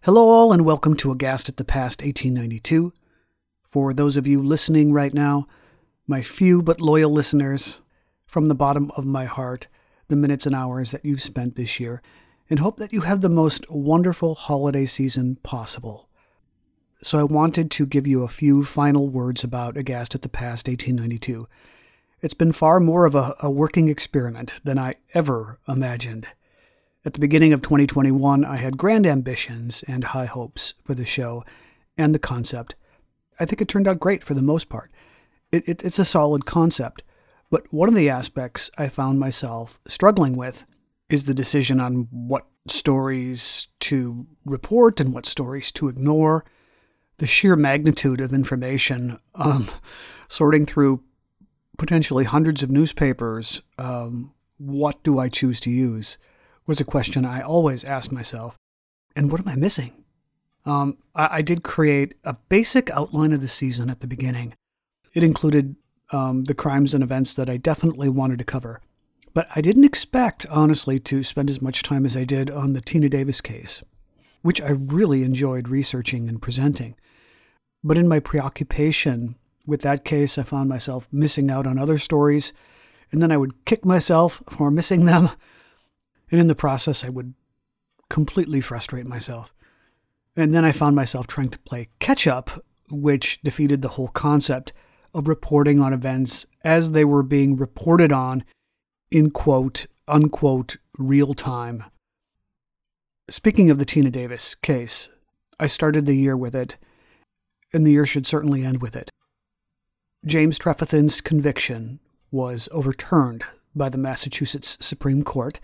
Hello all and welcome to Aghast at the Past 1892. For those of you listening right now, my few but loyal listeners, from the bottom of my heart, the minutes and hours that you've spent this year, and hope that you have the most wonderful holiday season possible. So I wanted to give you a few final words about Aghast at the Past 1892. It's been far more of a working experiment than I ever imagined. At the beginning of 2021, I had grand ambitions and high hopes for the show and the concept. I think it turned out great for the most part. It's a solid concept, but one of the aspects I found myself struggling with is the decision on what stories to report and what stories to ignore. The sheer magnitude of information, sorting through potentially hundreds of newspapers, what do I choose to use? Was a question I always asked myself, and what am I missing? I did create a basic outline of the season at the beginning. It included the crimes and events that I definitely wanted to cover, but I didn't expect, honestly, to spend as much time as I did on the Tina Davis case, which I really enjoyed researching and presenting. But in my preoccupation with that case, I found myself missing out on other stories, and then I would kick myself for missing them. And in the process, I would completely frustrate myself. And then I found myself trying to play catch-up, which defeated the whole concept of reporting on events as they were being reported on in quote, unquote, real time. Speaking of the Tina Davis case, I started the year with it, and the year should certainly end with it. James Trefethen's conviction was overturned by the Massachusetts Supreme Court,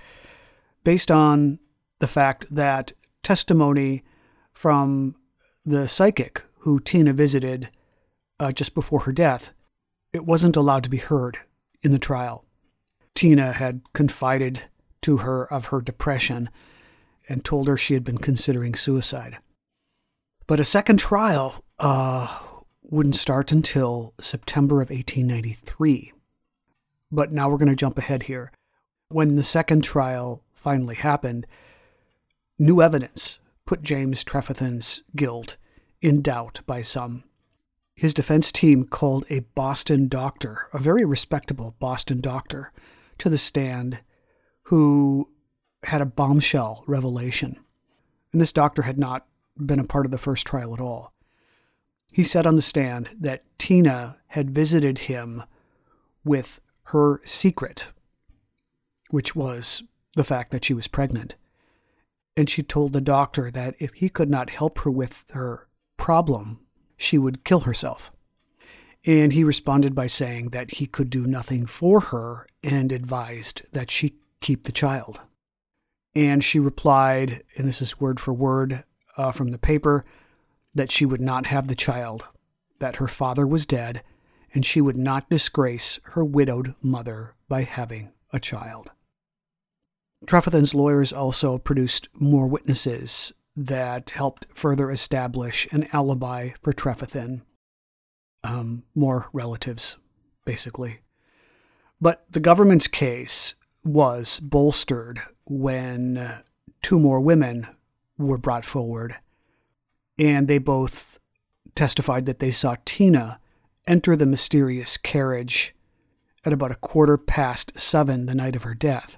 based on the fact that testimony from the psychic who Tina visited just before her death, it wasn't allowed to be heard in the trial. Tina had confided to her of her depression and told her she had been considering suicide. But a second trial wouldn't start until September of 1893. But now we're going to jump ahead here. When the second trial finally happened, new evidence put James Trefethen's guilt in doubt by some. His defense team called a Boston doctor, a very respectable Boston doctor, to the stand who had a bombshell revelation. And this doctor had not been a part of the first trial at all. He said on the stand that Tina had visited him with her secret, which was the fact that she was pregnant. And she told the doctor that if he could not help her with her problem, she would kill herself. And he responded by saying that he could do nothing for her and advised that she keep the child. And she replied, and this is word for word from the paper, that she would not have the child, that her father was dead, and she would not disgrace her widowed mother by having a child. Trefethen's lawyers also produced more witnesses that helped further establish an alibi for Trefethen. More relatives, basically. But the government's case was bolstered when two more women were brought forward, and they both testified that they saw Tina enter the mysterious carriage at about 7:15 the night of her death.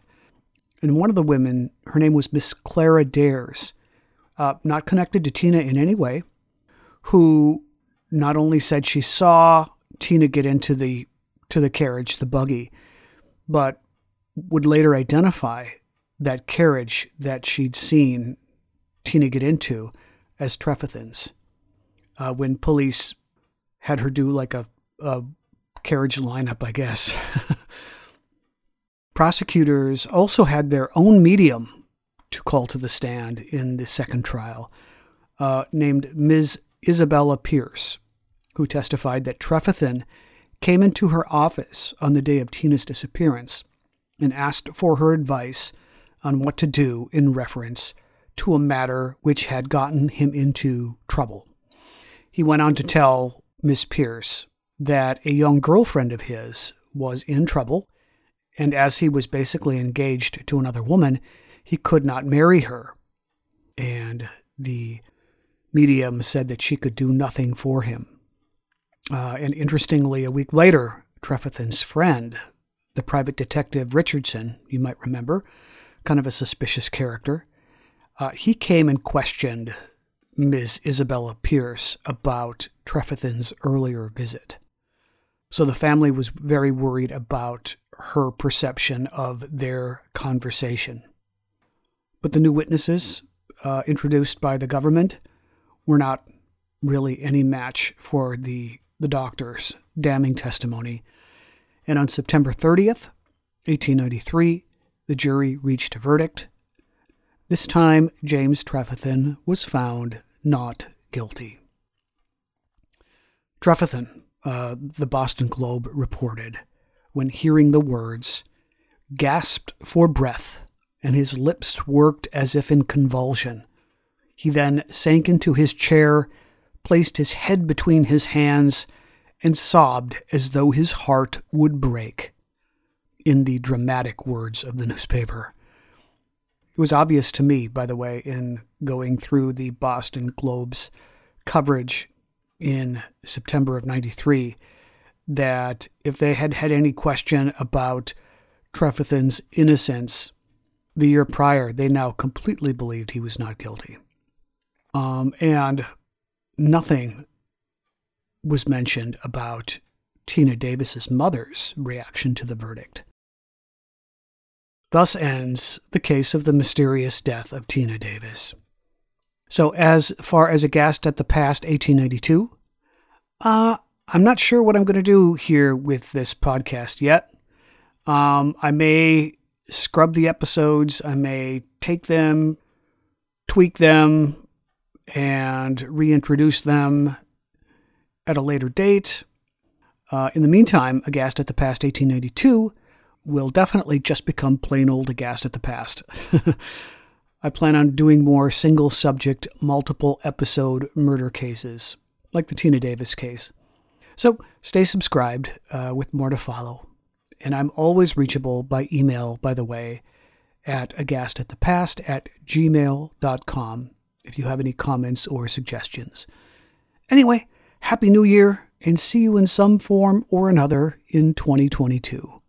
And one of the women, her name was Miss Clara Dares, not connected to Tina in any way, who not only said she saw Tina get into the carriage, the buggy, but would later identify that carriage that she'd seen Tina get into as Trefethen's. When police had her do like a carriage lineup, I guess. Prosecutors also had their own medium to call to the stand in the second trial, named Ms. Isabella Pierce, who testified that Trefethen came into her office on the day of Tina's disappearance and asked for her advice on what to do in reference to a matter which had gotten him into trouble. He went on to tell Ms. Pierce that a young girlfriend of his was in trouble, and as he was basically engaged to another woman, he could not marry her. And the medium said that she could do nothing for him. And interestingly, a week later, Trefethen's friend, the private detective Richardson, you might remember, kind of a suspicious character, he came and questioned Ms. Isabella Pierce about Trefethen's earlier visit. So the family was very worried about her perception of their conversation. But the new witnesses introduced by the government were not really any match for the doctor's damning testimony. And on September 30th, 1893, the jury reached a verdict. This time, James Trefethen was found not guilty. Trefethen, the Boston Globe reported, when hearing the words, gasped for breath, and his lips worked as if in convulsion. He then sank into his chair, placed his head between his hands, and sobbed as though his heart would break, in the dramatic words of the newspaper. It was obvious to me, by the way, in going through the Boston Globe's coverage in September of 93, that if they had had any question about Trefethen's innocence the year prior, they now completely believed he was not guilty. And nothing was mentioned about Tina Davis's mother's reaction to the verdict. Thus ends the case of the mysterious death of Tina Davis. So as far as Aghast at the Past 1892, I'm not sure what I'm going to do here with this podcast yet. I may scrub the episodes, I may take them, tweak them, and reintroduce them at a later date. In the meantime, Aghast at the Past 1892 will definitely just become plain old Aghast at the Past. I plan on doing more single-subject, multiple-episode murder cases, like the Tina Davis case. So stay subscribed with more to follow. And I'm always reachable by email, by the way, at aghastatthepast@gmail.com if you have any comments or suggestions. Anyway, Happy New Year, and see you in some form or another in 2022.